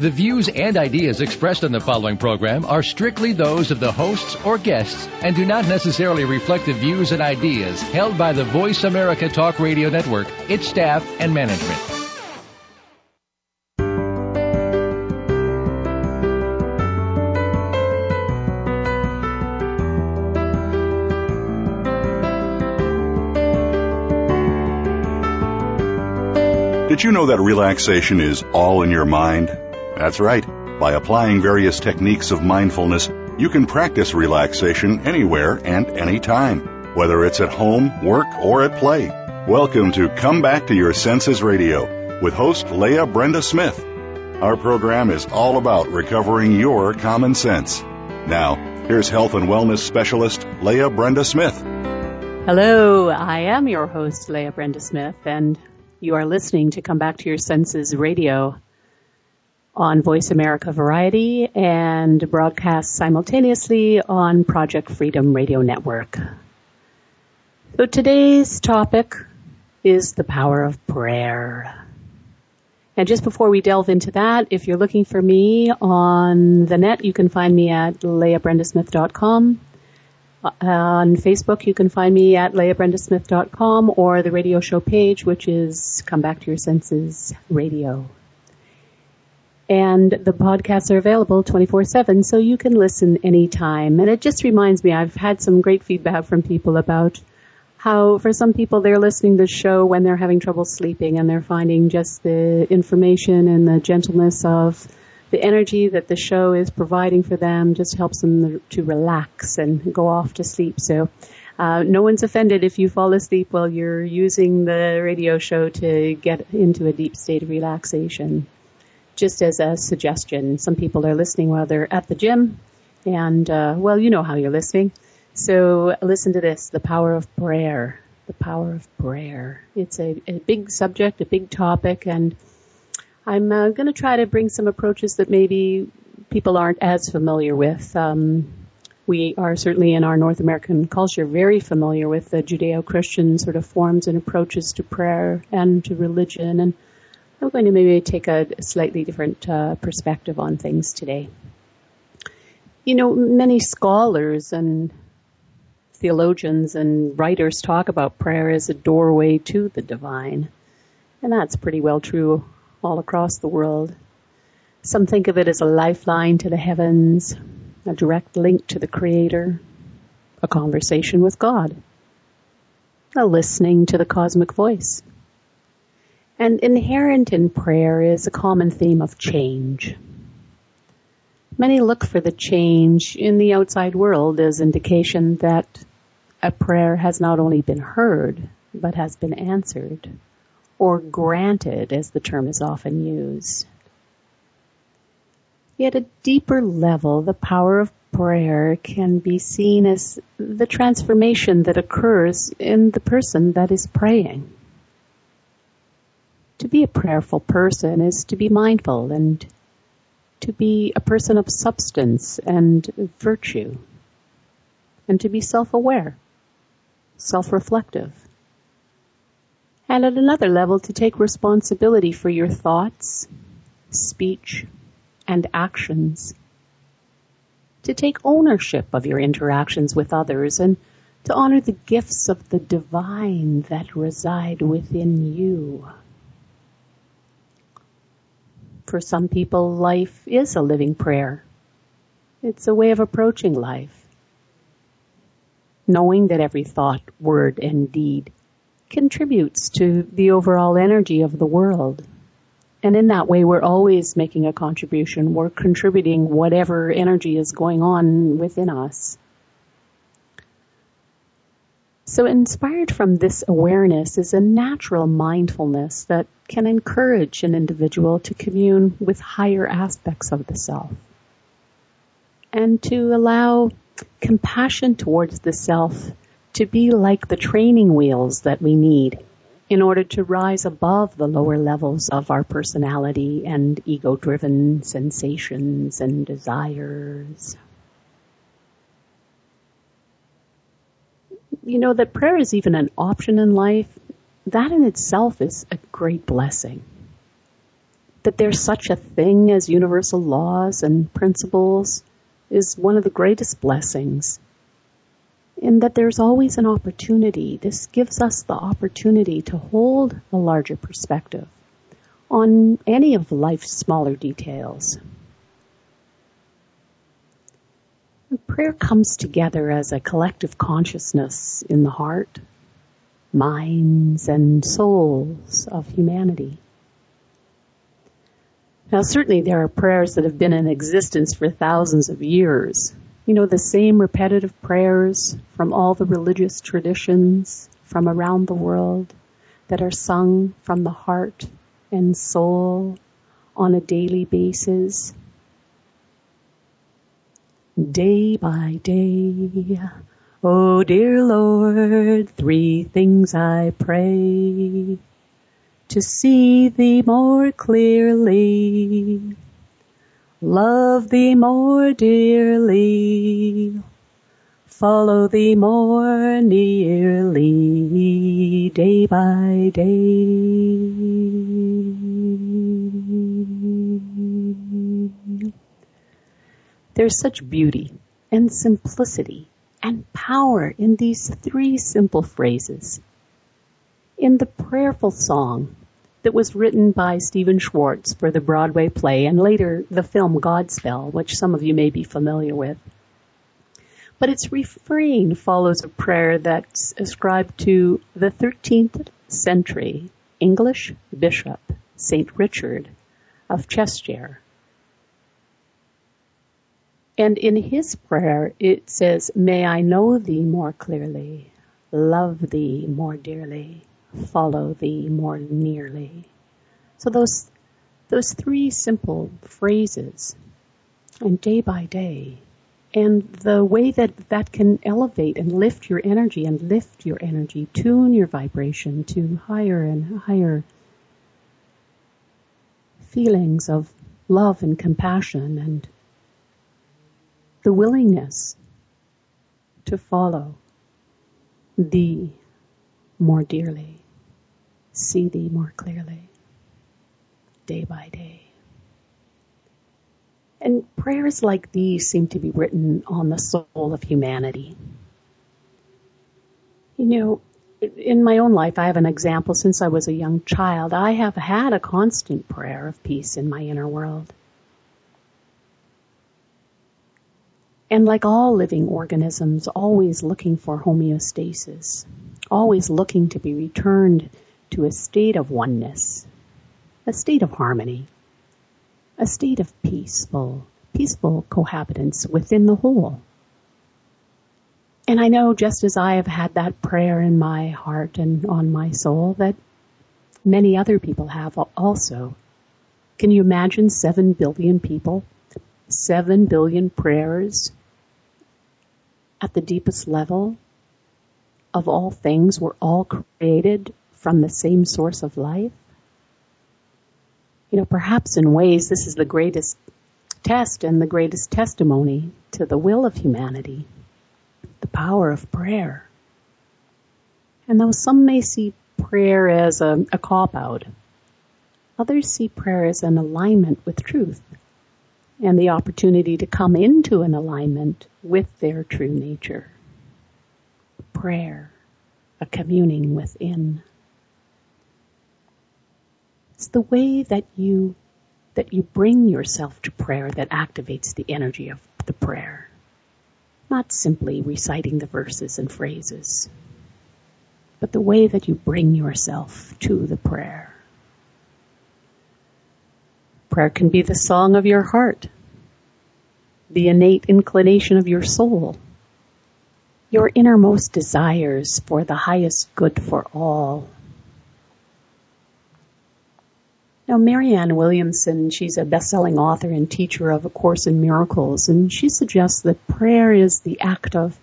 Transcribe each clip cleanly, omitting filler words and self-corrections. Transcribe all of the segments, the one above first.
The views and ideas expressed on the following program are strictly those of the hosts or guests and do not necessarily reflect the views and ideas held by the Voice America Talk Radio Network, its staff, and management. Did you know that relaxation is all in your mind? That's right. By applying various techniques of mindfulness, you can practice relaxation anywhere and anytime, whether it's at home, work, or at play. Welcome to Come Back to Your Senses Radio with host Leah Brenda Smith. Our program is all about recovering your common sense. Now, here's health and wellness specialist Leah Brenda Smith. Hello, I am your host, Leah Brenda Smith, and you are listening to Come Back to Your Senses Radio on Voice America Variety and broadcast simultaneously on Project Freedom Radio Network. So today's topic is the power of prayer. And just before we delve into that, if you're looking for me on the net, you can find me at leahbrendasmith.com. On Facebook, you can find me at leahbrendasmith.com or the radio show page, which is Come Back to Your Senses Radio. And the podcasts are available 24/7, so you can listen anytime. And it just reminds me, I've had some great feedback from people about how, for some people, they're listening to the show when they're having trouble sleeping, and they're finding just the information and the gentleness of the energy that the show is providing for them just helps them to relax and go off to sleep. So no one's offended if you fall asleep while you're using the radio show to get into a deep state of relaxation. Just as a suggestion, some people are listening while they're at the gym, and, well, you know how you're listening. So listen to this, the power of prayer, the power of prayer. It's a big subject, a big topic, and I'm going to try to bring some approaches that maybe people aren't as familiar with. We are certainly in our North American culture very familiar with the Judeo-Christian sort of forms and approaches to prayer and to religion, and I'm going to maybe take a slightly different perspective on things today. You know, many scholars and theologians and writers talk about prayer as a doorway to the divine, and that's pretty well true all across the world. Some think of it as a lifeline to the heavens, a direct link to the Creator, a conversation with God, a listening to the cosmic voice. And inherent in prayer is a common theme of change. Many look for the change in the outside world as indication that a prayer has not only been heard, but has been answered, or granted, as the term is often used. Yet at a deeper level, the power of prayer can be seen as the transformation that occurs in the person that is praying. To be a prayerful person is to be mindful and to be a person of substance and virtue, and to be self-aware, self-reflective. And at another level, to take responsibility for your thoughts, speech, and actions. To take ownership of your interactions with others and to honor the gifts of the divine that reside within you. For some people, life is a living prayer. It's a way of approaching life, knowing that every thought, word, and deed contributes to the overall energy of the world. And in that way, we're always making a contribution. We're contributing whatever energy is going on within us. So inspired from this awareness is a natural mindfulness that can encourage an individual to commune with higher aspects of the self and to allow compassion towards the self to be like the training wheels that we need in order to rise above the lower levels of our personality and ego-driven sensations and desires. You know, that prayer is even an option in life, that in itself is a great blessing. That there's such a thing as universal laws and principles is one of the greatest blessings. And that there's always an opportunity. This gives us the opportunity to hold a larger perspective on any of life's smaller details. Prayer comes together as a collective consciousness in the heart, minds, and souls of humanity. Now, certainly there are prayers that have been in existence for thousands of years. You know, the same repetitive prayers from all the religious traditions from around the world that are sung from the heart and soul on a daily basis. Day by day, oh dear Lord, three things I pray, to see Thee more clearly, love Thee more dearly, follow Thee more nearly, day by day. There's such beauty and simplicity and power in these three simple phrases. In the prayerful song that was written by Stephen Schwartz for the Broadway play and later the film Godspell, which some of you may be familiar with. But its refrain follows a prayer that's ascribed to the 13th century English bishop, Saint Richard of Chester. And in his prayer, it says, may I know Thee more clearly, love Thee more dearly, follow Thee more nearly. So those three simple phrases, and day by day, and the way that can elevate and lift your energy, tune your vibration to higher and higher feelings of love and compassion and the willingness to follow Thee more dearly. See Thee more clearly, day by day. And prayers like these seem to be written on the soul of humanity. You know, in my own life, I have an example. Since I was a young child, I have had a constant prayer of peace in my inner world. And like all living organisms, always looking for homeostasis, always looking to be returned to a state of oneness, a state of harmony, a state of peaceful cohabitance within the whole. And I know, just as I have had that prayer in my heart and on my soul, that many other people have also. Can you imagine 7 billion people, 7 billion prayers? At the deepest level of all things, we're all created from the same source of life. You know, perhaps in ways this is the greatest test and the greatest testimony to the will of humanity, the power of prayer. And though some may see prayer as a cop-out, others see prayer as an alignment with truth and the opportunity to come into an alignment with their true nature. Prayer, a communing within. It's the way that you bring yourself to prayer that activates the energy of the prayer, not simply reciting the verses and phrases, but the way that you bring yourself to the prayer. Prayer can be the song of your heart, the innate inclination of your soul, your innermost desires for the highest good for all. Now, Marianne Williamson, she's a best-selling author and teacher of A Course in Miracles, and she suggests that prayer is the act of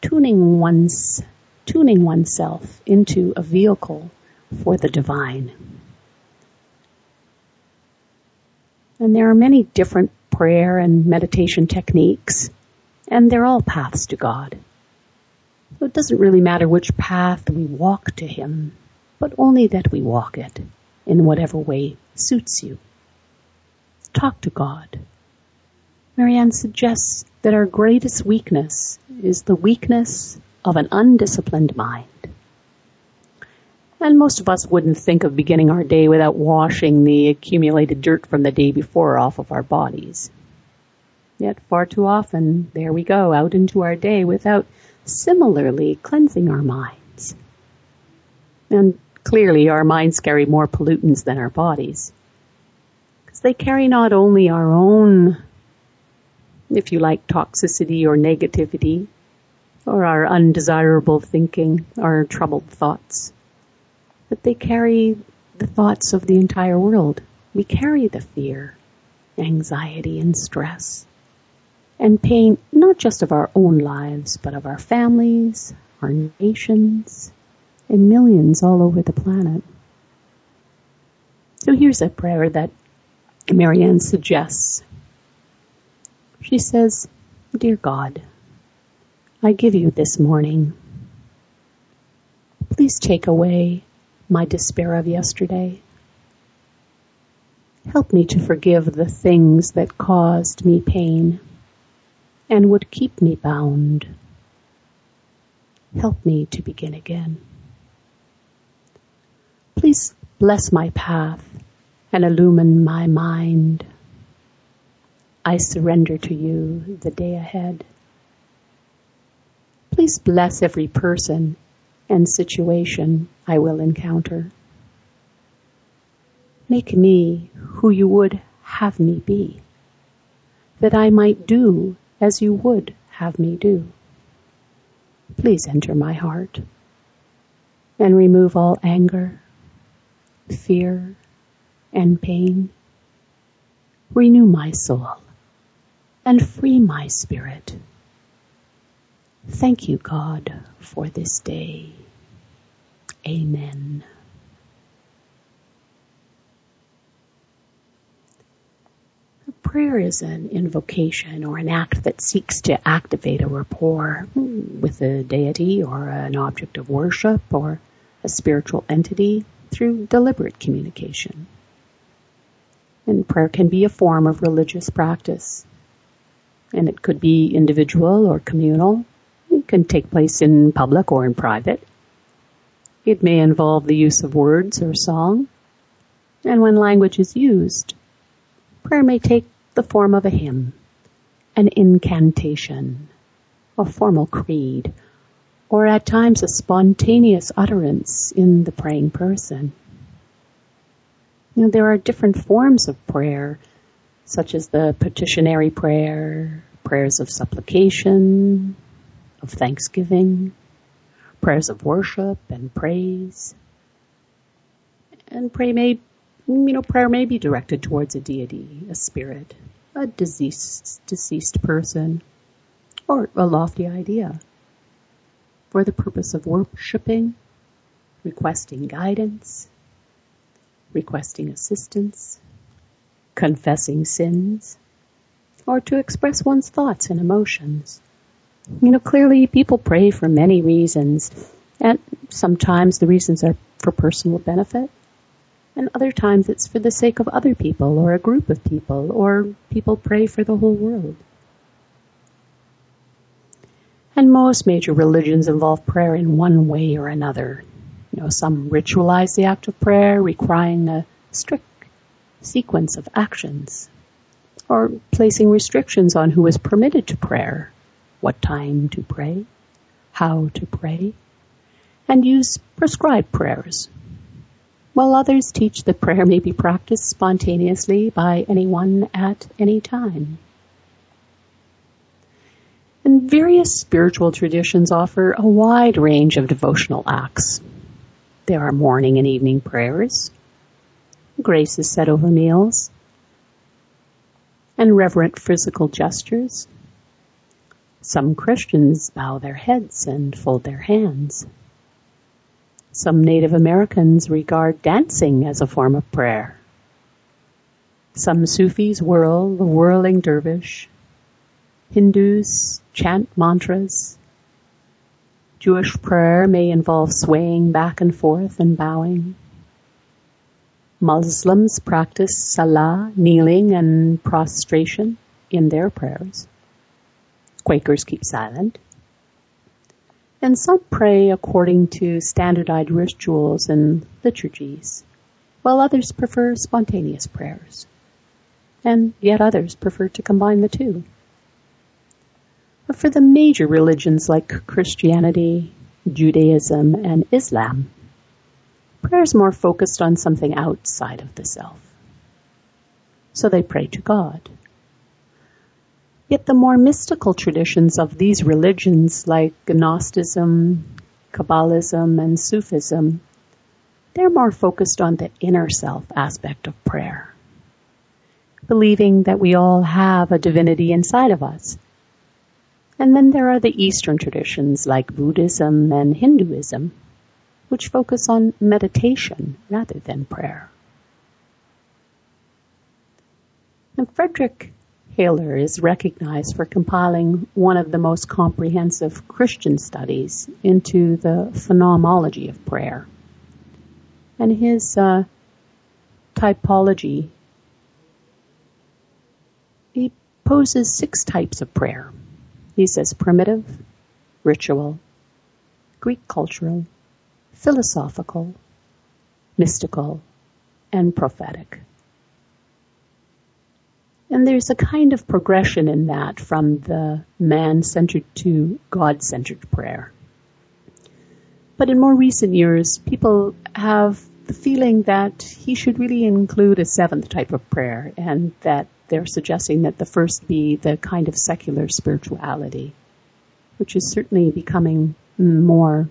tuning oneself into a vehicle for the divine. And there are many different prayer and meditation techniques, and they're all paths to God. So it doesn't really matter which path we walk to Him, but only that we walk it in whatever way suits you. Talk to God. Marianne suggests that our greatest weakness is the weakness of an undisciplined mind. And most of us wouldn't think of beginning our day without washing the accumulated dirt from the day before off of our bodies. Yet far too often, there we go, out into our day without similarly cleansing our minds. And clearly, our minds carry more pollutants than our bodies, because they carry not only our own, if you like, toxicity or negativity, or our undesirable thinking, our troubled thoughts, but they carry the thoughts of the entire world. We carry the fear, anxiety, and stress, and pain, not just of our own lives, but of our families, our nations, and millions all over the planet. So here's a prayer that Marianne suggests. She says, "Dear God, I give you this morning. Please take away my despair of yesterday. Help me to forgive the things that caused me pain and would keep me bound. Help me to begin again. Please bless my path and illumine my mind. I surrender to you the day ahead. Please bless every person and situation I will encounter. Make me who you would have me be, that I might do as you would have me do. Please enter my heart and remove all anger, fear, and pain. Renew my soul and free my spirit. Thank you, God, for this day. Amen." A prayer is an invocation or an act that seeks to activate a rapport with a deity or an object of worship or a spiritual entity through deliberate communication. And prayer can be a form of religious practice, and it could be individual or communal. It can take place in public or in private. It may involve the use of words or song. And when language is used, prayer may take the form of a hymn, an incantation, a formal creed, or at times a spontaneous utterance in the praying person. Now, there are different forms of prayer, such as the petitionary prayer, prayers of supplication, of thanksgiving, prayers of worship and praise. And prayer may be directed towards a deity, a spirit, a deceased person, or a lofty idea, for the purpose of worshiping, requesting guidance, requesting assistance, confessing sins, or to express one's thoughts and emotions. Clearly people pray for many reasons, and sometimes the reasons are for personal benefit, and other times it's for the sake of other people or a group of people, or people pray for the whole world. And most major religions involve prayer in one way or another. Some ritualize the act of prayer, requiring a strict sequence of actions, or placing restrictions on who is permitted to pray, what time to pray, how to pray, and use prescribed prayers, while others teach that prayer may be practiced spontaneously by anyone at any time. And various spiritual traditions offer a wide range of devotional acts. There are morning and evening prayers, graces said over meals, and reverent physical gestures. Some Christians bow their heads and fold their hands. Some Native Americans regard dancing as a form of prayer. Some Sufis whirl the whirling dervish. Hindus chant mantras. Jewish prayer may involve swaying back and forth and bowing. Muslims practice salah, kneeling, and prostration in their prayers. Quakers keep silent. And some pray according to standardized rituals and liturgies, while others prefer spontaneous prayers. And yet others prefer to combine the two. But for the major religions like Christianity, Judaism, and Islam, prayer is more focused on something outside of the self. So they pray to God. Yet the more mystical traditions of these religions like Gnosticism, Kabbalism, and Sufism, they're more focused on the inner self aspect of prayer, believing that we all have a divinity inside of us. And then there are the Eastern traditions like Buddhism and Hinduism, which focus on meditation rather than prayer. And Frederick Haler is recognized for compiling one of the most comprehensive Christian studies into the phenomenology of prayer. And his typology, he poses 6 types of prayer. He says primitive, ritual, Greek cultural, philosophical, mystical, and prophetic. And there's a kind of progression in that from the man-centered to God-centered prayer. But in more recent years, people have the feeling that he should really include a 7th type of prayer, and that they're suggesting that the first be the kind of secular spirituality, which is certainly becoming more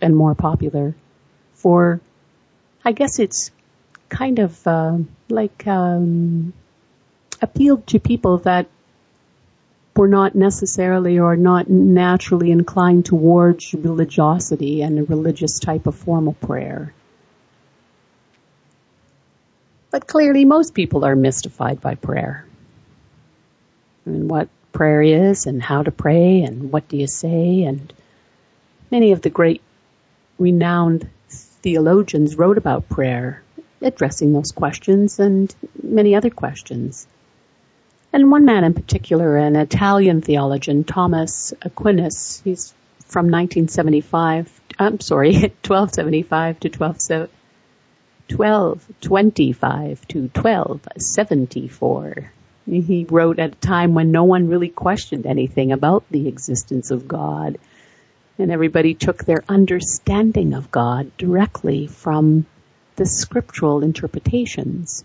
and more popular for, I guess it's kind of appealed to people that were not necessarily or not naturally inclined towards religiosity and a religious type of formal prayer. But clearly most people are mystified by prayer and what prayer is and how to pray and what do you say. And many of the great renowned theologians wrote about prayer, addressing those questions and many other questions. And one man in particular, an Italian theologian, Thomas Aquinas, he's from 1275 to 1225 to 1274. He wrote at a time when no one really questioned anything about the existence of God, and everybody took their understanding of God directly from the scriptural interpretations.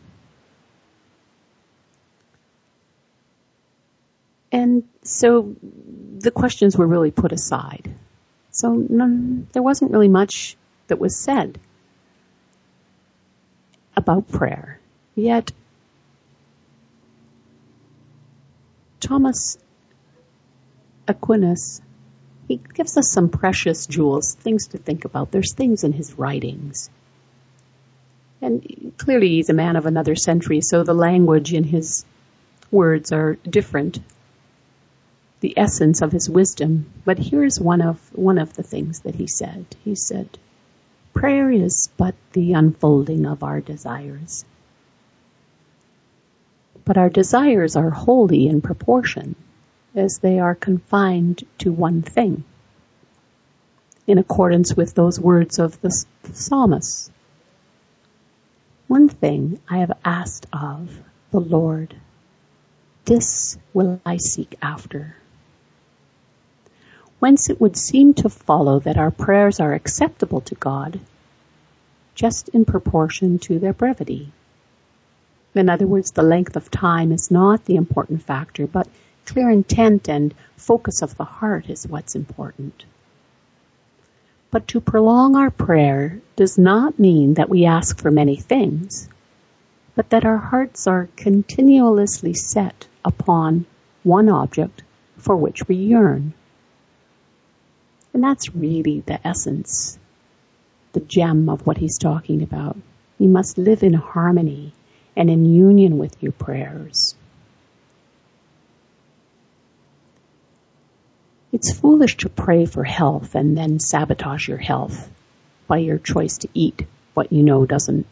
And so the questions were really put aside. So there wasn't really much that was said about prayer. Yet Thomas Aquinas, he gives us some precious jewels, things to think about. There's things in his writings. And clearly he's a man of another century, so the language in his words are different, the essence of his wisdom. But here's one of the things that he said. He said, "Prayer is but the unfolding of our desires. But our desires are wholly in proportion as they are confined to one thing, in accordance with those words of the psalmist. One thing I have asked of the Lord, this will I seek after." Whence it would seem to follow that our prayers are acceptable to God just in proportion to their brevity. In other words, the length of time is not the important factor, but clear intent and focus of the heart is what's important. But to prolong our prayer does not mean that we ask for many things, but that our hearts are continuously set upon one object for which we yearn. And that's really the essence the gem of what he's talking about. You must live in harmony and in union with your prayers. It's foolish to pray for health and then sabotage your health by your choice to eat what you know doesn't,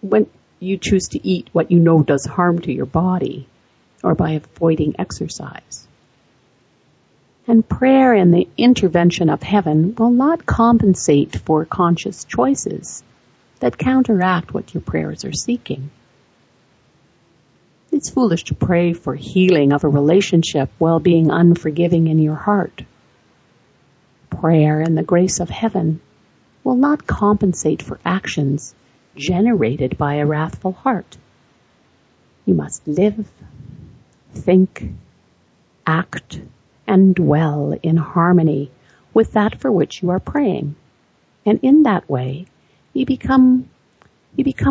when you choose to eat what you know does harm to your body, or by avoiding exercise. And prayer and the intervention of heaven will not compensate for conscious choices that counteract what your prayers are seeking. It's foolish to pray for healing of a relationship while being unforgiving in your heart. Prayer and the grace of heaven will not compensate for actions generated by a wrathful heart. You must live, think, act, and dwell in harmony with that for which you are praying. And in that way, you become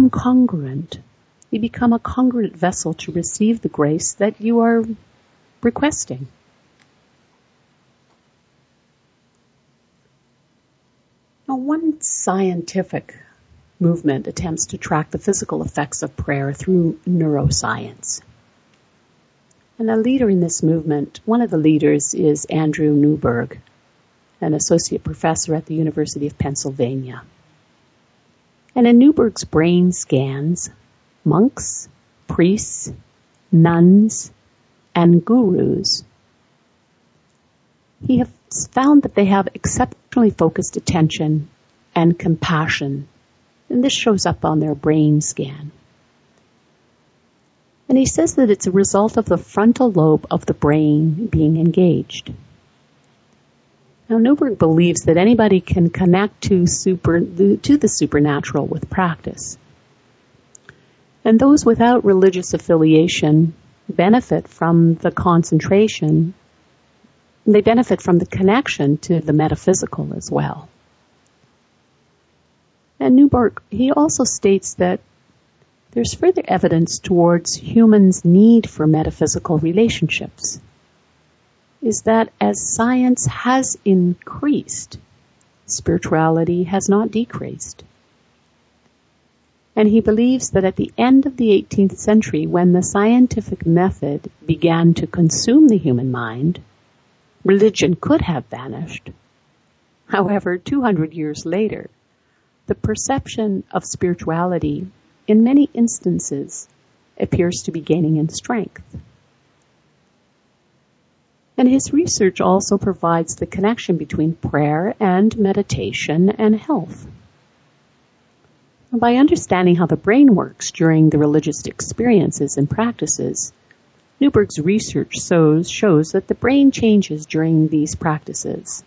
congruent. You become a congruent vessel to receive the grace that you are requesting. Now, one scientific movement attempts to track the physical effects of prayer through neuroscience. And a leader in this movement, one of the leaders is Andrew Newberg, an associate professor at the University of Pennsylvania. And in Newberg's brain scans, monks, priests, nuns, and gurus, he has found that they have exceptionally focused attention and compassion. And this shows up on their brain scan. And he says that it's a result of the frontal lobe of the brain being engaged. Now, Newberg believes that anybody can connect to the supernatural with practice. And those without religious affiliation benefit from the concentration. They benefit from the connection to the metaphysical as well. And Newberg, he also states that there's further evidence towards humans' need for metaphysical relationships, is that as science has increased, spirituality has not decreased. And he believes that at the end of the 18th century, when the scientific method began to consume the human mind, religion could have vanished. However, 200 years later, the perception of spirituality in many instances, appears to be gaining in strength. And his research also provides the connection between prayer and meditation and health. By understanding how the brain works during the religious experiences and practices, Newberg's research shows that the brain changes during these practices,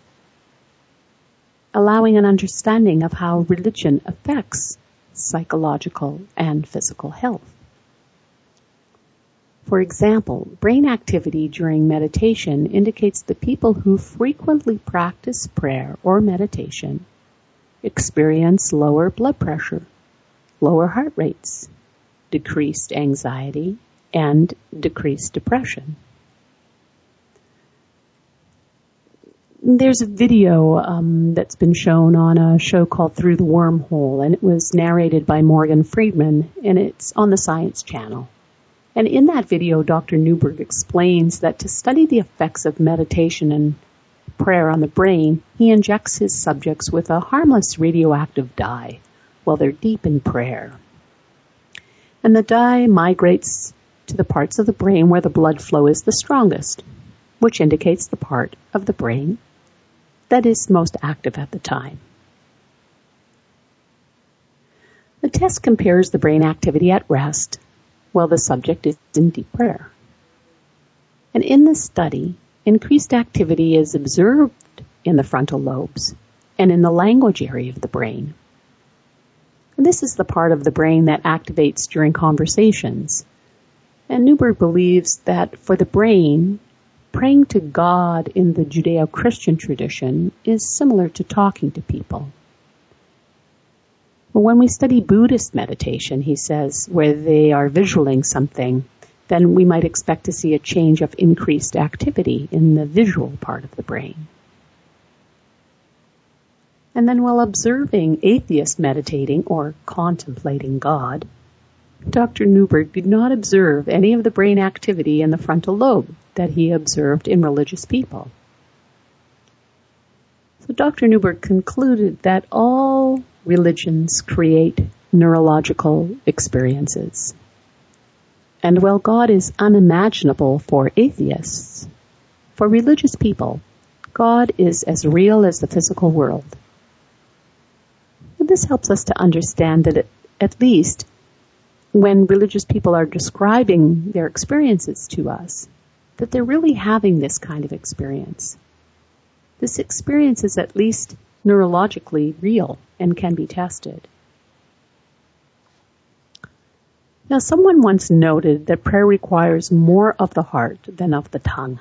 allowing an understanding of how religion affects psychological and physical health. For example, brain activity during meditation indicates that people who frequently practice prayer or meditation experience lower blood pressure, lower heart rates, decreased anxiety, and decreased depression. There's a video that's been shown on a show called Through the Wormhole, and it was narrated by Morgan Friedman, and it's on the Science Channel. And in that video, Dr. Newberg explains that to study the effects of meditation and prayer on the brain, he injects his subjects with a harmless radioactive dye while they're deep in prayer. And the dye migrates to the parts of the brain where the blood flow is the strongest, which indicates the part of the brain that is most active at the time. The test compares the brain activity at rest while the subject is in deep prayer. And in this study, increased activity is observed in the frontal lobes and in the language area of the brain. And this is the part of the brain that activates during conversations. And Newberg believes that for the brain, praying to God in the Judeo-Christian tradition is similar to talking to people. Well, when we study Buddhist meditation, he says, where they are visualizing something, then we might expect to see a change of increased activity in the visual part of the brain. and then while observing atheists meditating or contemplating God, Dr. Newberg did not observe any of the brain activity in the frontal lobe that he observed in religious people. So Dr. Newberg concluded that all religions create neurological experiences. And while God is unimaginable for atheists, for religious people, God is as real as the physical world. And this helps us to understand that at least when religious people are describing their experiences to us, that they're really having this kind of experience. This experience is at least neurologically real and can be tested. Now, someone once noted that prayer requires more of the heart than of the tongue.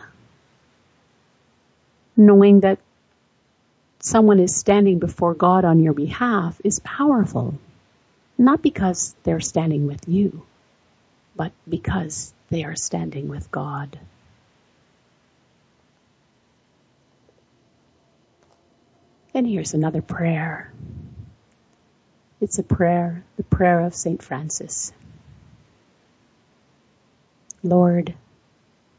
Knowing that someone is standing before God on your behalf is powerful. Not because they're standing with you, but because they are standing with God. And here's another prayer. It's a prayer, the prayer of Saint Francis. Lord,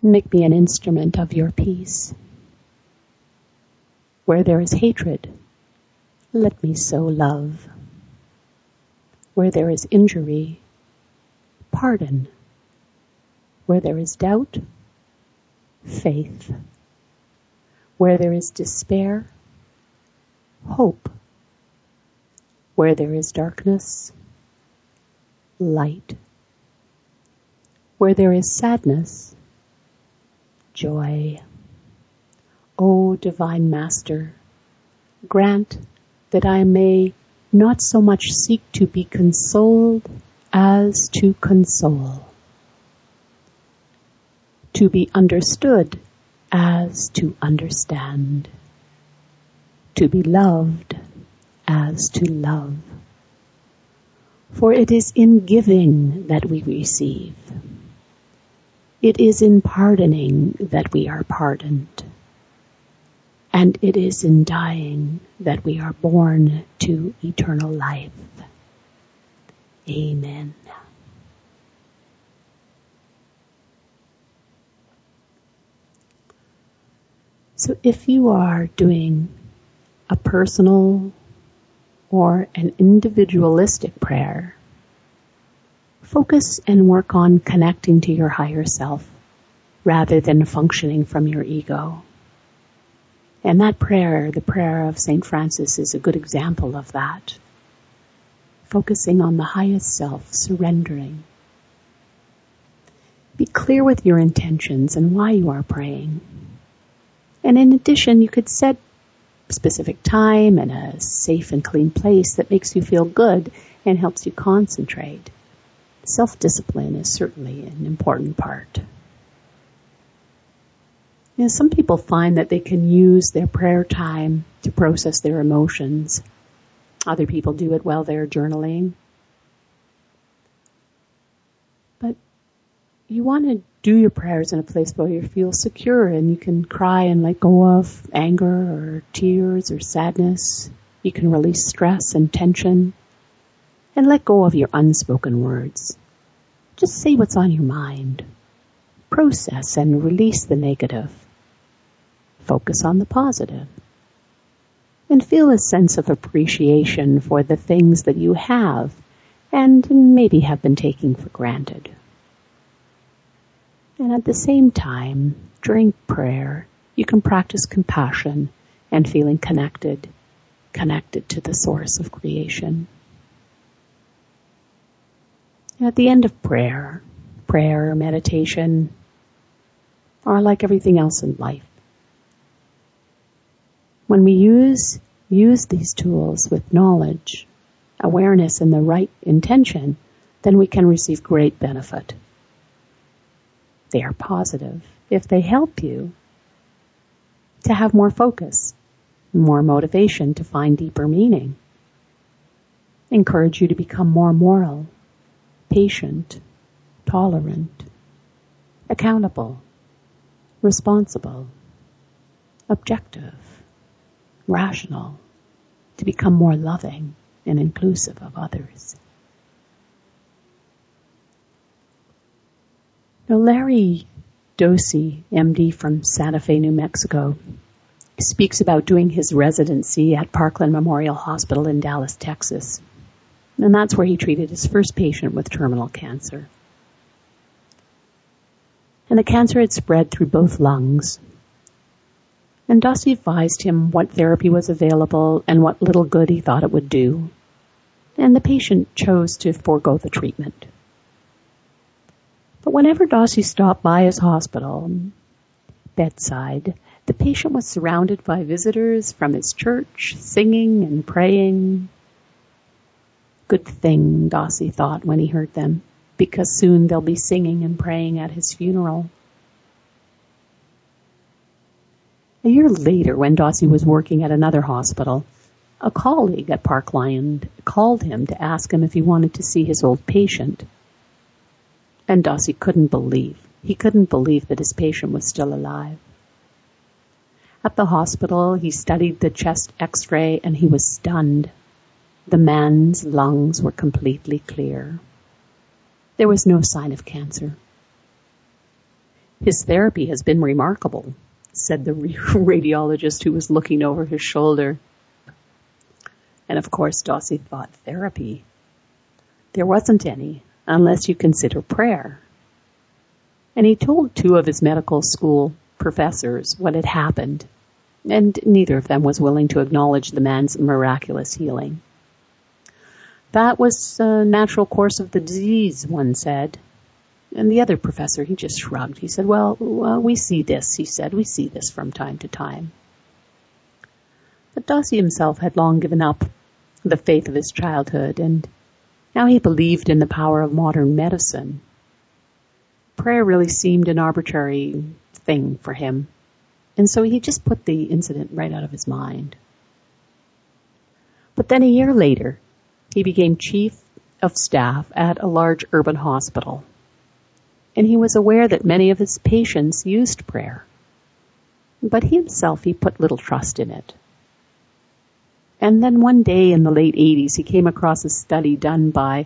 make me an instrument of your peace. Where there is hatred, let me sow love. Where there is injury, pardon. Where there is doubt, faith. Where there is despair, hope. Where there is darkness, light. Where there is sadness, joy. O Divine Master, grant that I may not so much seek to be consoled as to console, to be understood as to understand, to be loved as to love. For it is in giving that we receive. It is in pardoning that we are pardoned. And it is in dying that we are born to eternal life. Amen. So if you are doing a personal or an individualistic prayer, focus and work on connecting to your higher self rather than functioning from your ego. And that prayer, the prayer of St. Francis, is a good example of that. Focusing on the highest self, surrendering. Be clear with your intentions and why you are praying. And in addition, you could set a specific time and a safe and clean place that makes you feel good and helps you concentrate. Self-discipline is certainly an important part. You know, some people find that they can use their prayer time to process their emotions. Other people do it while they're journaling. But you want to do your prayers in a place where you feel secure and you can cry and let go of anger or tears or sadness. You can release stress and tension and let go of your unspoken words. Just say what's on your mind. Process and release the negative. Focus on the positive. And feel a sense of appreciation for the things that you have and maybe have been taking for granted. And at the same time, during prayer, you can practice compassion and feeling connected to the source of creation. And at the end of prayer or meditation, are like everything else in life. When we use these tools with knowledge, awareness, and the right intention, then we can receive great benefit. They are positive if they help you to have more focus, more motivation to find deeper meaning, encourage you to become more moral, patient, tolerant, accountable, responsible, objective, rational, to become more loving and inclusive of others. Now, Larry Dossey, MD from Santa Fe, New Mexico, speaks about doing his residency at Parkland Memorial Hospital in Dallas, Texas. And that's where he treated his first patient with terminal cancer. And the cancer had spread through both lungs. And Dossey advised him what therapy was available and what little good he thought it would do. And the patient chose to forego the treatment. But whenever Dossey stopped by his hospital bedside, the patient was surrounded by visitors from his church, singing and praying. Good thing, Dossey thought when he heard them, because soon they'll be singing and praying at his funeral. A year later, when Dossey was working at another hospital, a colleague at Parkland called him to ask him if he wanted to see his old patient. And Dossey couldn't believe. He couldn't believe that his patient was still alive. At the hospital, he studied the chest x-ray and he was stunned. The man's lungs were completely clear. There was no sign of cancer. His therapy has been remarkable, said the radiologist who was looking over his shoulder. And of course, Dossey thought therapy. There wasn't any, unless you consider prayer. And he told two of his medical school professors what had happened, and neither of them was willing to acknowledge the man's miraculous healing. That was a natural course of the disease, one said. And the other professor, he just shrugged. He said, well, we see this, he said. We see this from time to time. But Dossey himself had long given up the faith of his childhood, and now he believed in the power of modern medicine. Prayer really seemed an arbitrary thing for him. And so he just put the incident right out of his mind. But then a year later, he became chief of staff at a large urban hospital. And he was aware that many of his patients used prayer. But he put little trust in it. And then one day in the late 80s, he came across a study done by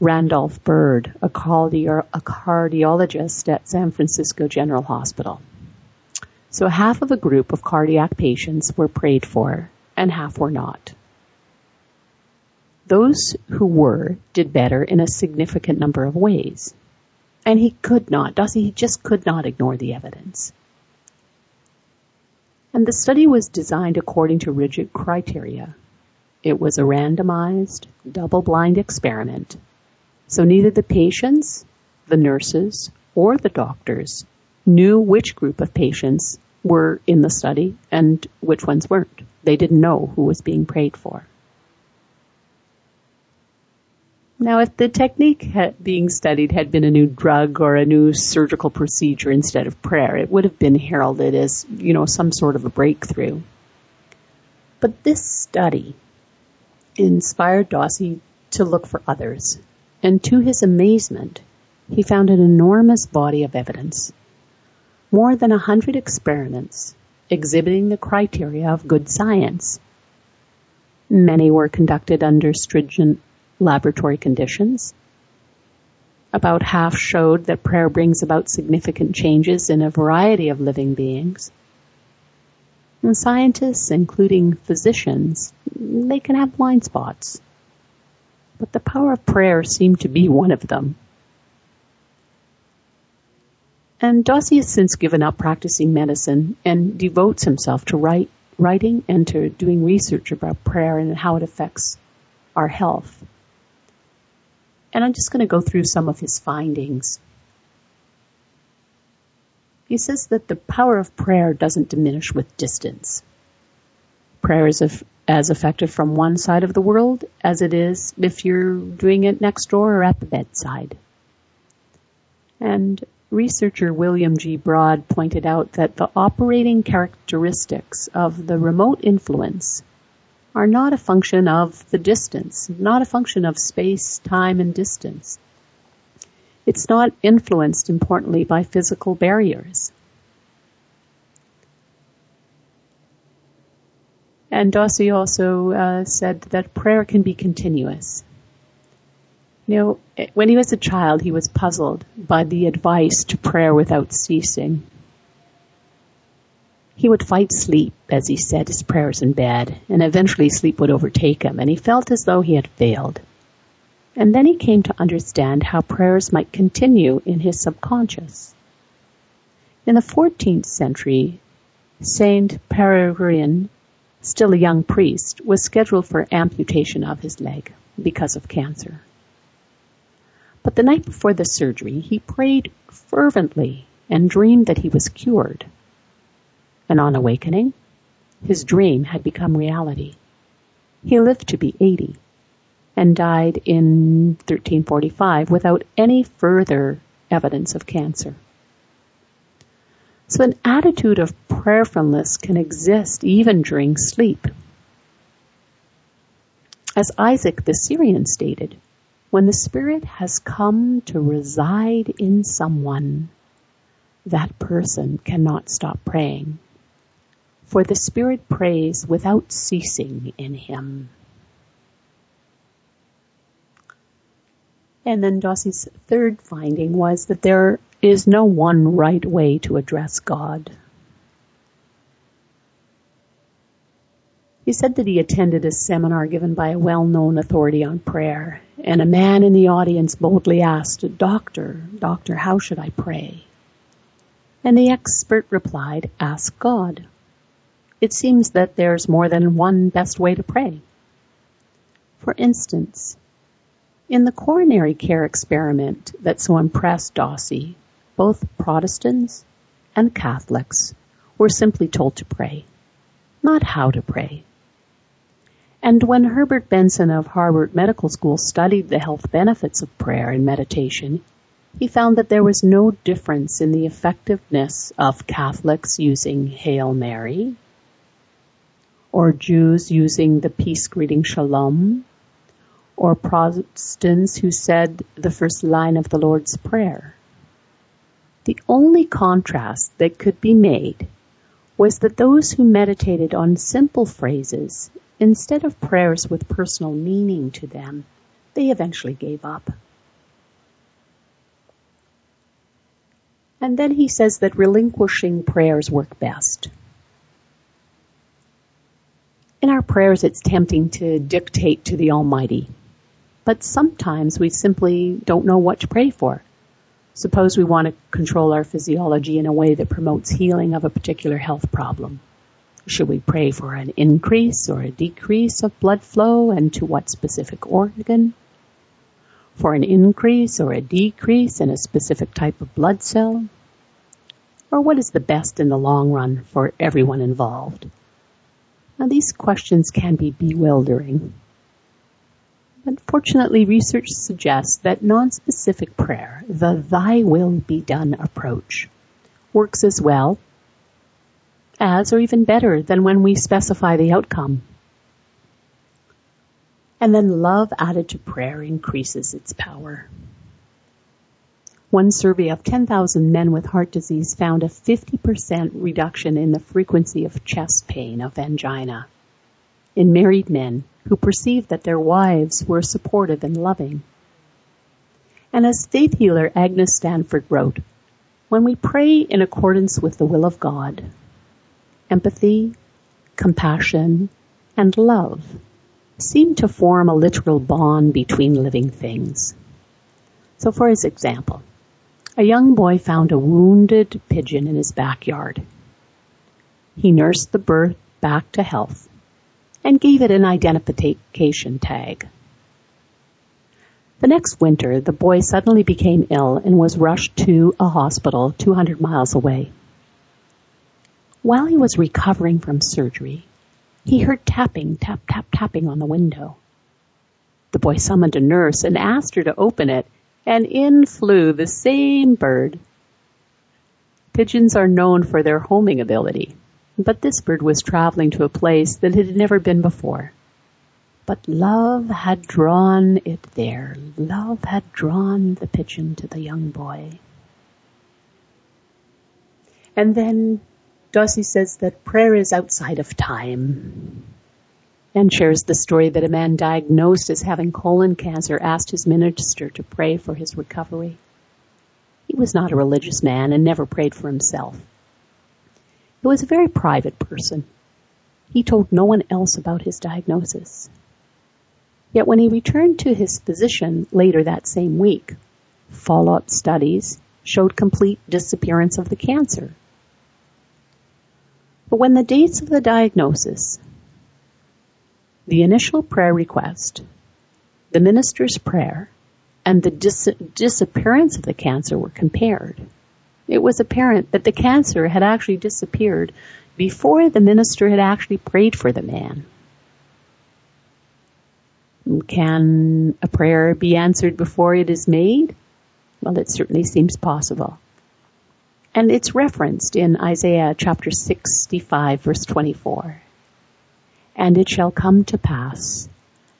Randolph Byrd, a cardiologist at San Francisco General Hospital. So half of a group of cardiac patients were prayed for, and half were not. Those who were did better in a significant number of ways. And he just could not ignore the evidence. And the study was designed according to rigid criteria. It was a randomized, double-blind experiment. So neither the patients, the nurses, or the doctors knew which group of patients were in the study and which ones weren't. They didn't know who was being prayed for. Now, if the technique being studied had been a new drug or a new surgical procedure instead of prayer, it would have been heralded as, some sort of a breakthrough. But this study inspired Dossey to look for others, and to his amazement, he found an enormous body of evidence. More than 100 experiments exhibiting the criteria of good science. Many were conducted under stringent laboratory conditions. About half showed that prayer brings about significant changes in a variety of living beings. And scientists, including physicians, they can have blind spots. But the power of prayer seemed to be one of them. And Dossey has since given up practicing medicine and devotes himself to writing and to doing research about prayer and how it affects our health. And I'm just going to go through some of his findings. He says that the power of prayer doesn't diminish with distance. Prayer is as effective from one side of the world as it is if you're doing it next door or at the bedside. And researcher William G. Broad pointed out that the operating characteristics of the remote influence are not a function of the distance, not a function of space, time, and distance. It's not influenced, importantly, by physical barriers. And Dossey also said that prayer can be continuous. You know, when he was a child, he was puzzled by the advice to prayer without ceasing. He would fight sleep, as he said, his prayers in bed, and eventually sleep would overtake him, and he felt as though he had failed. And then he came to understand how prayers might continue in his subconscious. In the 14th century, Saint Peregrine, still a young priest, was scheduled for amputation of his leg because of cancer. But the night before the surgery, he prayed fervently and dreamed that he was cured. And on awakening, his dream had become reality. He lived to be 80 and died in 1345 without any further evidence of cancer. So an attitude of prayerfulness can exist even during sleep. As Isaac the Syrian stated, when the Spirit has come to reside in someone, that person cannot stop praying, for the Spirit prays without ceasing in him. And then Dossey's third finding was that there is no one right way to address God. He said that he attended a seminar given by a well-known authority on prayer, and a man in the audience boldly asked, Doctor, how should I pray? And the expert replied, ask God. It seems that there's more than one best way to pray. For instance, in the coronary care experiment that so impressed Dossey, both Protestants and Catholics were simply told to pray, not how to pray. And when Herbert Benson of Harvard Medical School studied the health benefits of prayer and meditation, he found that there was no difference in the effectiveness of Catholics using Hail Mary, or Jews using the peace greeting Shalom, or Protestants who said the first line of the Lord's Prayer. The only contrast that could be made was that those who meditated on simple phrases instead of prayers with personal meaning to them, they eventually gave up. And then he says that relinquishing prayers work best. In our prayers, it's tempting to dictate to the Almighty, but sometimes we simply don't know what to pray for. Suppose we want to control our physiology in a way that promotes healing of a particular health problem. Should we pray for an increase or a decrease of blood flow, and to what specific organ? For an increase or a decrease in a specific type of blood cell? Or what is the best in the long run for everyone involved? Now, these questions can be bewildering. But fortunately, research suggests that nonspecific prayer, the Thy Will Be Done approach, works as well as, or even better than when we specify the outcome. And then love added to prayer increases its power. One survey of 10,000 men with heart disease found a 50% reduction in the frequency of chest pain, of angina, in married men who perceived that their wives were supportive and loving. And as faith healer Agnes Stanford wrote, when we pray in accordance with the will of God, empathy, compassion, and love seem to form a literal bond between living things. So for his example, a young boy found a wounded pigeon in his backyard. He nursed the bird back to health and gave it an identification tag. The next winter, the boy suddenly became ill and was rushed to a hospital 200 miles away. While he was recovering from surgery, he heard tapping, tap, tap, tapping on the window. The boy summoned a nurse and asked her to open it, and in flew the same bird. Pigeons are known for their homing ability, but this bird was traveling to a place that it had never been before. But love had drawn it there. Love had drawn the pigeon to the young boy. And then Dossey says that prayer is outside of time. and shares the story that a man diagnosed as having colon cancer asked his minister to pray for his recovery. He was not a religious man and never prayed for himself. He was a very private person. He told no one else about his diagnosis. Yet when he returned to his physician later that same week, follow-up studies showed complete disappearance of the cancer. But when the dates of the diagnosis, the initial prayer request, the minister's prayer, and the disappearance of the cancer were compared, it was apparent that the cancer had actually disappeared before the minister had actually prayed for the man. Can a prayer be answered before it is made? Well, it certainly seems possible. And it's referenced in Isaiah chapter 65, verse 24. And it shall come to pass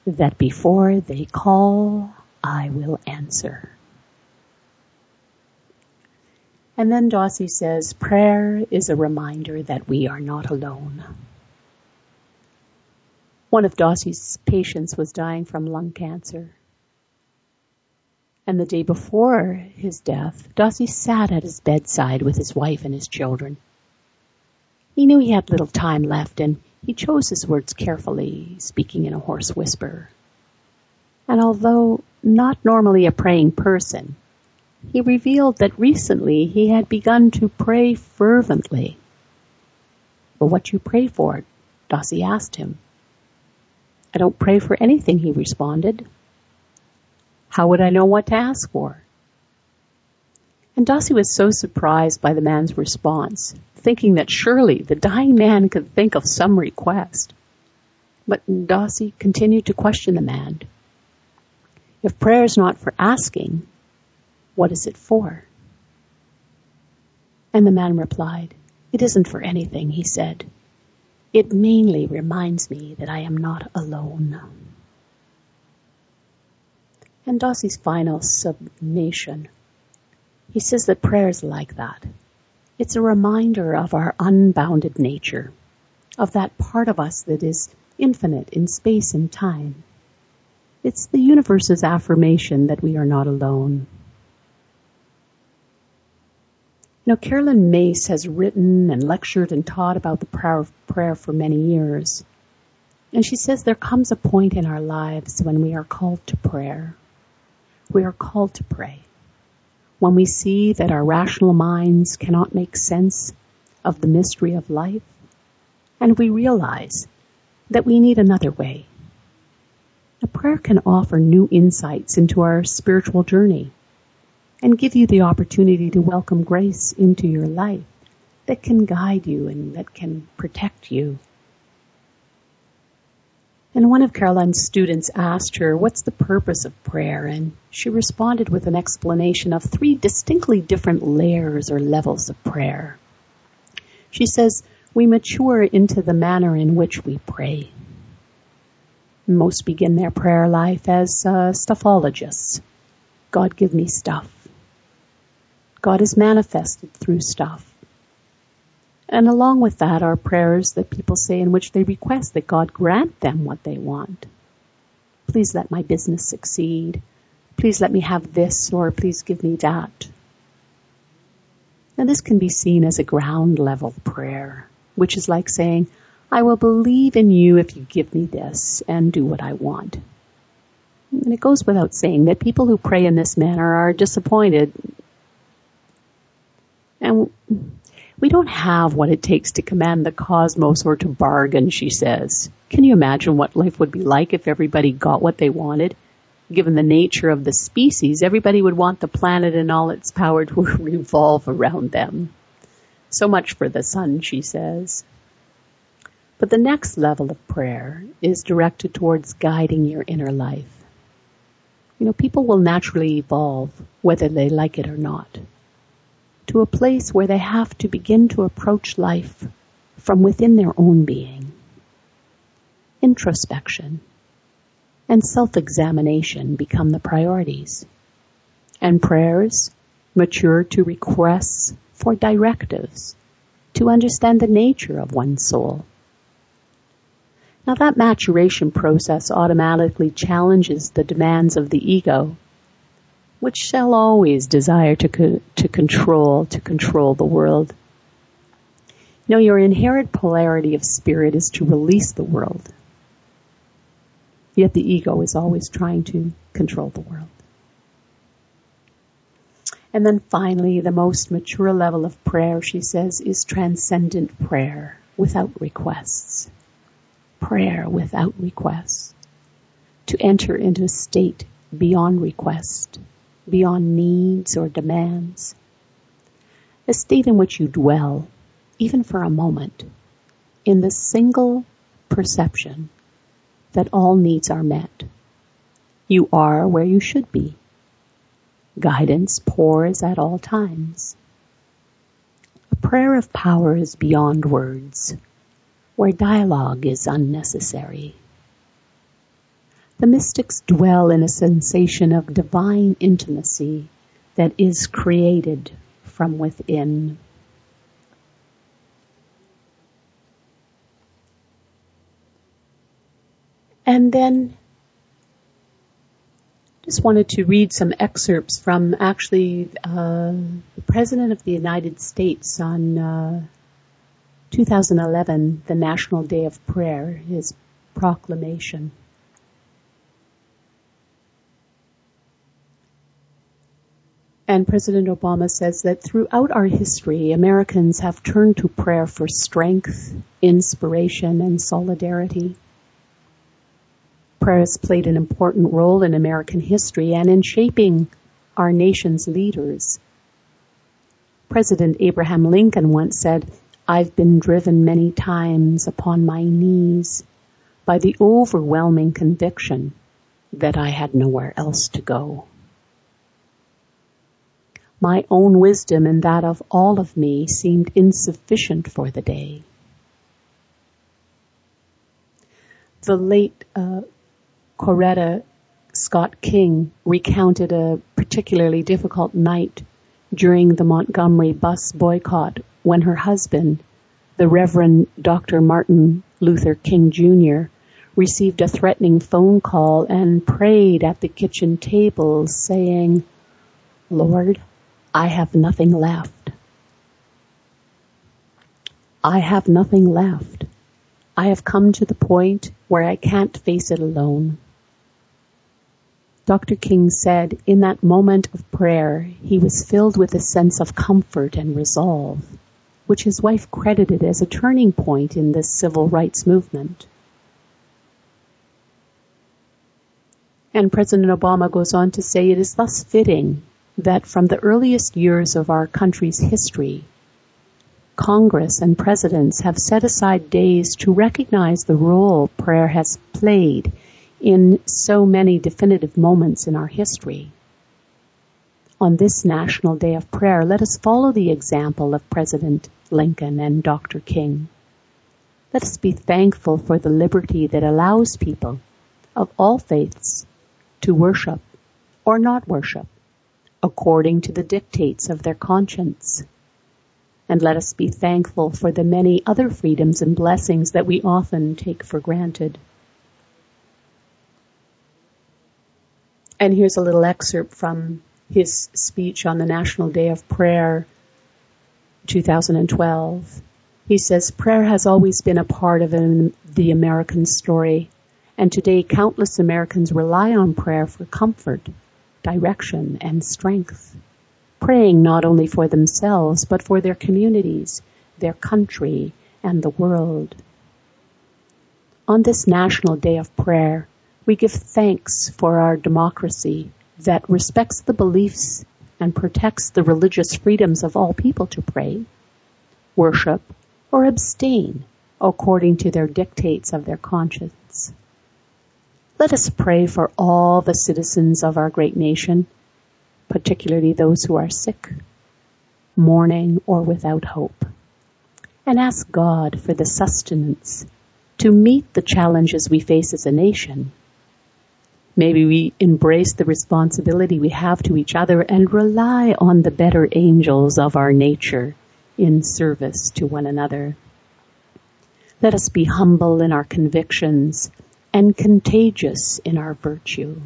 that before they call, I will answer. And then Dossey says, prayer is a reminder that we are not alone. One of Dossey's patients was dying from lung cancer. And the day before his death, Dossey sat at his bedside with his wife and his children. He knew he had little time left, and he chose his words carefully, speaking in a hoarse whisper. And although not normally a praying person, he revealed that recently he had begun to pray fervently. But what do you pray for? Dossey asked him. I don't pray for anything, he responded. How would I know what to ask for? And Dossey was so surprised by the man's response, thinking that surely the dying man could think of some request. But Dossey continued to question the man. If prayer is not for asking, what is it for? And the man replied, it isn't for anything, he said. It mainly reminds me that I am not alone. And Dossey's final summation, he says that prayer is like that. It's a reminder of our unbounded nature, of that part of us that is infinite in space and time. It's the universe's affirmation that we are not alone. Now, Carolyn Mace has written and lectured and taught about the power of prayer for many years. And she says there comes a point in our lives when we are called to prayer. We are called to pray. When we see that our rational minds cannot make sense of the mystery of life, and we realize that we need another way. A prayer can offer new insights into our spiritual journey and give you the opportunity to welcome grace into your life that can guide you and that can protect you. And one of Caroline's students asked her, what's the purpose of prayer? And she responded with an explanation of three distinctly different layers or levels of prayer. She says, we mature into the manner in which we pray. Most begin their prayer life as stuffologists. God, give me stuff. God is manifested through stuff. And along with that are prayers that people say in which they request that God grant them what they want. Please let my business succeed. Please let me have this, or please give me that. Now this can be seen as a ground level prayer, which is like saying, I will believe in you if you give me this and do what I want. And it goes without saying that people who pray in this manner are disappointed. And we don't have what it takes to command the cosmos or to bargain, she says. Can you imagine what life would be like if everybody got what they wanted? Given the nature of the species, everybody would want the planet and all its power to revolve around them. So much for the sun, she says. But the next level of prayer is directed towards guiding your inner life. You know, people will naturally evolve, whether they like it or not, to a place where they have to begin to approach life from within their own being. Introspection and self-examination become the priorities, and prayers mature to requests for directives to understand the nature of one's soul. Now that maturation process automatically challenges the demands of the ego, which shall always desire to control the world. No, your inherent polarity of spirit is to release the world. Yet the ego is always trying to control the world. And then finally, the most mature level of prayer, she says, is transcendent prayer without requests. Prayer without requests. To enter into a state beyond request, beyond needs or demands. A state in which you dwell, even for a moment, in the single perception that all needs are met. You are where you should be. Guidance pours at all times. A prayer of power is beyond words, where dialogue is unnecessary. The mystics dwell in a sensation of divine intimacy that is created from within. And then just wanted to read some excerpts from actually the President of the United States on 2011, the National Day of Prayer, his proclamation. And President Obama says that throughout our history, Americans have turned to prayer for strength, inspiration, and solidarity. Prayer has played an important role in American history and in shaping our nation's leaders. President Abraham Lincoln once said, "I've been driven many times upon my knees by the overwhelming conviction that I had nowhere else to go. My own wisdom and that of all of me seemed insufficient for the day." The late Coretta Scott King recounted a particularly difficult night during the Montgomery bus boycott when her husband, the Reverend Dr. Martin Luther King Jr., received a threatening phone call and prayed at the kitchen table, saying, "Lord, I have nothing left. I have nothing left. I have come to the point where I can't face it alone." Dr. King said, in that moment of prayer, he was filled with a sense of comfort and resolve, which his wife credited as a turning point in this civil rights movement. And President Obama goes on to say, "It is thus fitting that from the earliest years of our country's history, Congress and presidents have set aside days to recognize the role prayer has played in so many definitive moments in our history. On this National Day of Prayer, let us follow the example of President Lincoln and Dr. King. Let us be thankful for the liberty that allows people of all faiths to worship or not worship according to the dictates of their conscience. And let us be thankful for the many other freedoms and blessings that we often take for granted." And here's a little excerpt from his speech on the National Day of Prayer, 2012. He says, "Prayer has always been a part of the American story, and today countless Americans rely on prayer for comfort, direction, and strength, praying not only for themselves, but for their communities, their country, and the world. On this National Day of Prayer, we give thanks for our democracy that respects the beliefs and protects the religious freedoms of all people to pray, worship, or abstain according to their dictates of their conscience. Let us pray for all the citizens of our great nation, particularly those who are sick, mourning, or without hope, and ask God for the sustenance to meet the challenges we face as a nation. Maybe we embrace the responsibility we have to each other and rely on the better angels of our nature in service to one another. Let us be humble in our convictions and contagious in our virtue.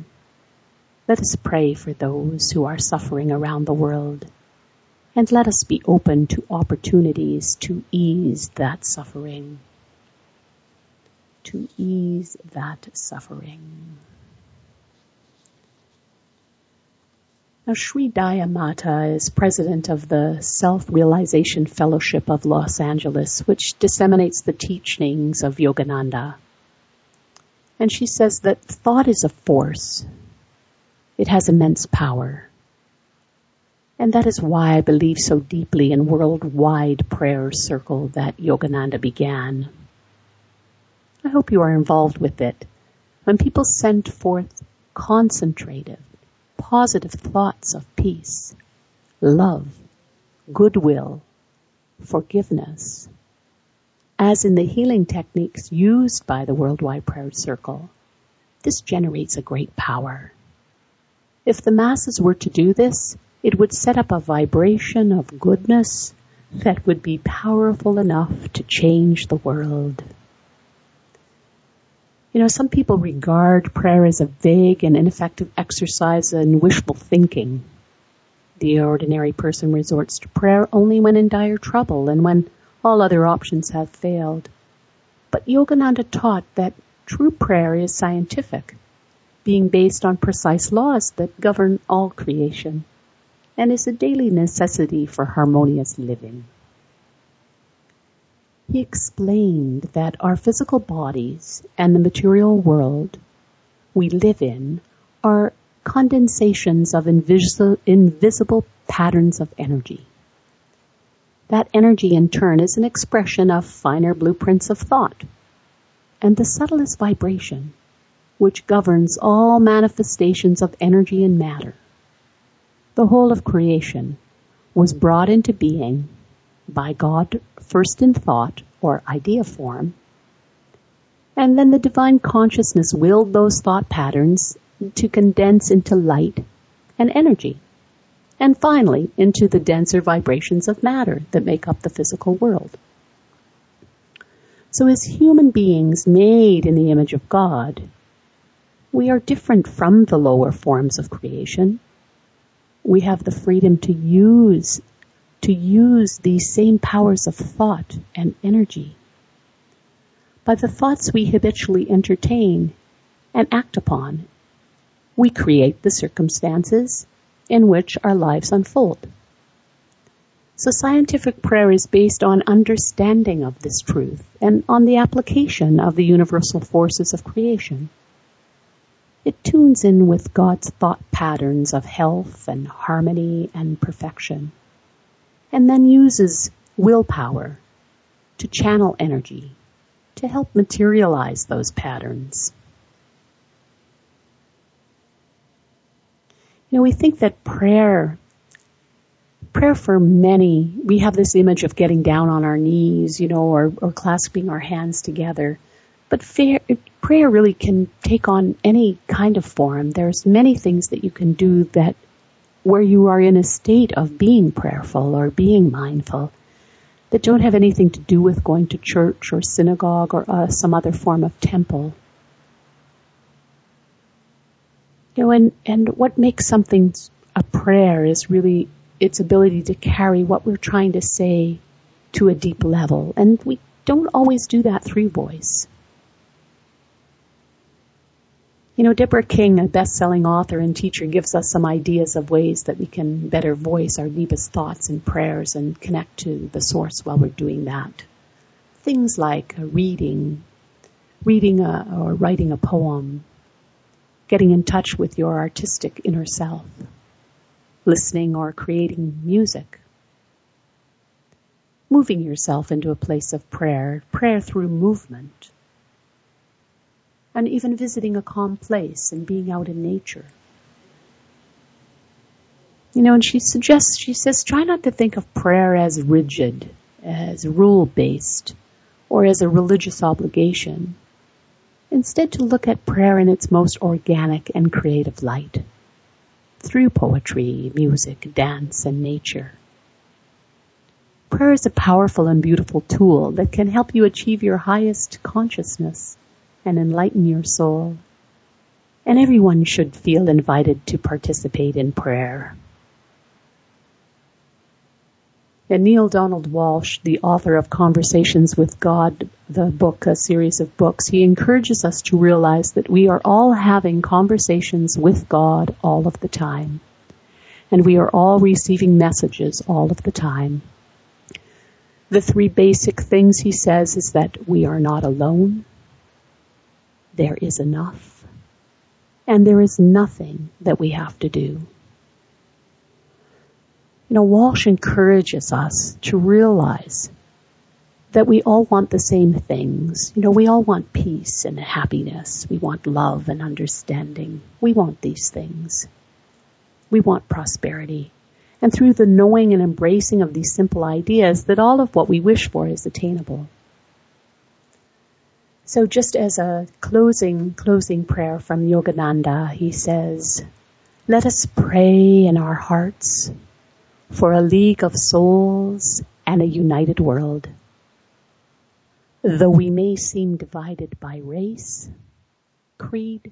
Let us pray for those who are suffering around the world, and let us be open to opportunities to ease that suffering. To ease that suffering. Now, Sri Daya Mata is president of the Self-Realization Fellowship of Los Angeles, which disseminates the teachings of Yogananda. And she says that thought is a force. It has immense power. And that is why I believe so deeply in worldwide prayer circle that Yogananda began. I hope you are involved with it. When people send forth concentrative, positive thoughts of peace, love, goodwill, forgiveness, as in the healing techniques used by the Worldwide Prayer Circle, this generates a great power. If the masses were to do this, it would set up a vibration of goodness that would be powerful enough to change the world. You know, some people regard prayer as a vague and ineffective exercise in wishful thinking. The ordinary person resorts to prayer only when in dire trouble and when all other options have failed. But Yogananda taught that true prayer is scientific, being based on precise laws that govern all creation, and is a daily necessity for harmonious living. He explained that our physical bodies and the material world we live in are condensations of invisible patterns of energy. That energy, in turn, is an expression of finer blueprints of thought and the subtlest vibration, which governs all manifestations of energy and matter. The whole of creation was brought into being by God, first in thought or idea form, and then the divine consciousness willed those thought patterns to condense into light and energy, and finally into the denser vibrations of matter that make up the physical world. So as human beings made in the image of God, we are different from the lower forms of creation. We have the freedom to use these same powers of thought and energy. By the thoughts we habitually entertain and act upon, we create the circumstances in which our lives unfold. So scientific prayer is based on understanding of this truth and on the application of the universal forces of creation. It tunes in with God's thought patterns of health and harmony and perfection, and then uses willpower to channel energy to help materialize those patterns. You know, we think that prayer for many, we have this image of getting down on our knees, you know, or clasping our hands together. But prayer really can take on any kind of form. There's many things that you can do that where you are in a state of being prayerful or being mindful that don't have anything to do with going to church or synagogue or some other form of temple. You know, and what makes something a prayer is really its ability to carry what we're trying to say to a deep level. And we don't always do that through voice. You know, Deborah King, a best-selling author and teacher, gives us some ideas of ways that we can better voice our deepest thoughts and prayers and connect to the source while we're doing that. Things like reading or writing a poem, getting in touch with your artistic inner self, listening or creating music, moving yourself into a place of prayer through movement, and even visiting a calm place and being out in nature. You know, and she says, try not to think of prayer as rigid, as rule-based, or as a religious obligation. Instead, to look at prayer in its most organic and creative light, through poetry, music, dance, and nature. prayer is a powerful and beautiful tool that can help you achieve your highest consciousness and enlighten your soul. And everyone should feel invited to participate in prayer. And Neil Donald Walsh, the author of Conversations with God, the book, a series of books, he encourages us to realize that we are all having conversations with God all of the time. And we are all receiving messages all of the time. The three basic things, he says, is that we are not alone, there is enough, and there is nothing that we have to do. You know, Walsh encourages us to realize that we all want the same things. You know, we all want peace and happiness. We want love and understanding. We want these things. We want prosperity. And through the knowing and embracing of these simple ideas, that all of what we wish for is attainable. So just as a closing prayer from Yogananda, he says, "Let us pray in our hearts for a league of souls and a united world. Though we may seem divided by race, creed,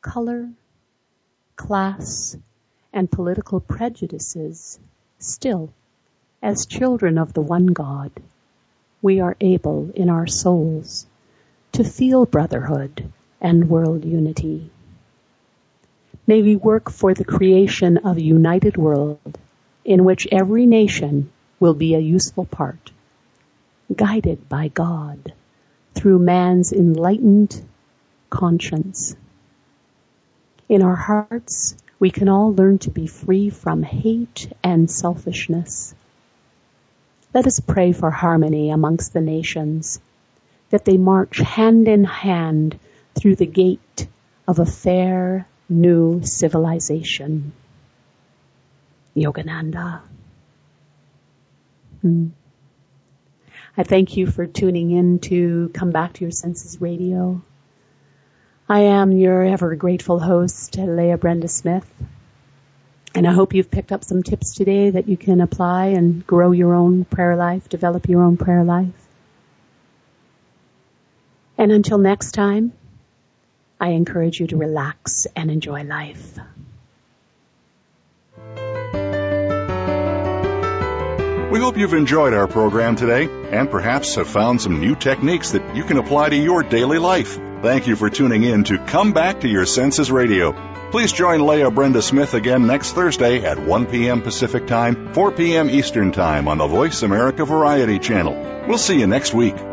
color, class, and political prejudices, still, as children of the one God, we are able in our souls to feel brotherhood and world unity. May we work for the creation of a united world in which every nation will be a useful part, guided by God through man's enlightened conscience. In our hearts, we can all learn to be free from hate and selfishness. Let us pray for harmony amongst the nations, that they march hand in hand through the gate of a fair new civilization." Yogananda. I thank you for tuning in to Come Back to Your Senses Radio. I am your ever grateful host, Leah Brenda Smith, and I hope you've picked up some tips today that you can apply and grow your own prayer life, develop your own prayer life. And until next time, I encourage you to relax and enjoy life. We hope you've enjoyed our program today and perhaps have found some new techniques that you can apply to your daily life. Thank you for tuning in to Come Back to Your Senses Radio. Please join Leah Brenda Smith again next Thursday at 1 p.m. Pacific Time, 4 p.m. Eastern Time on the Voice America Variety Channel. We'll see you next week.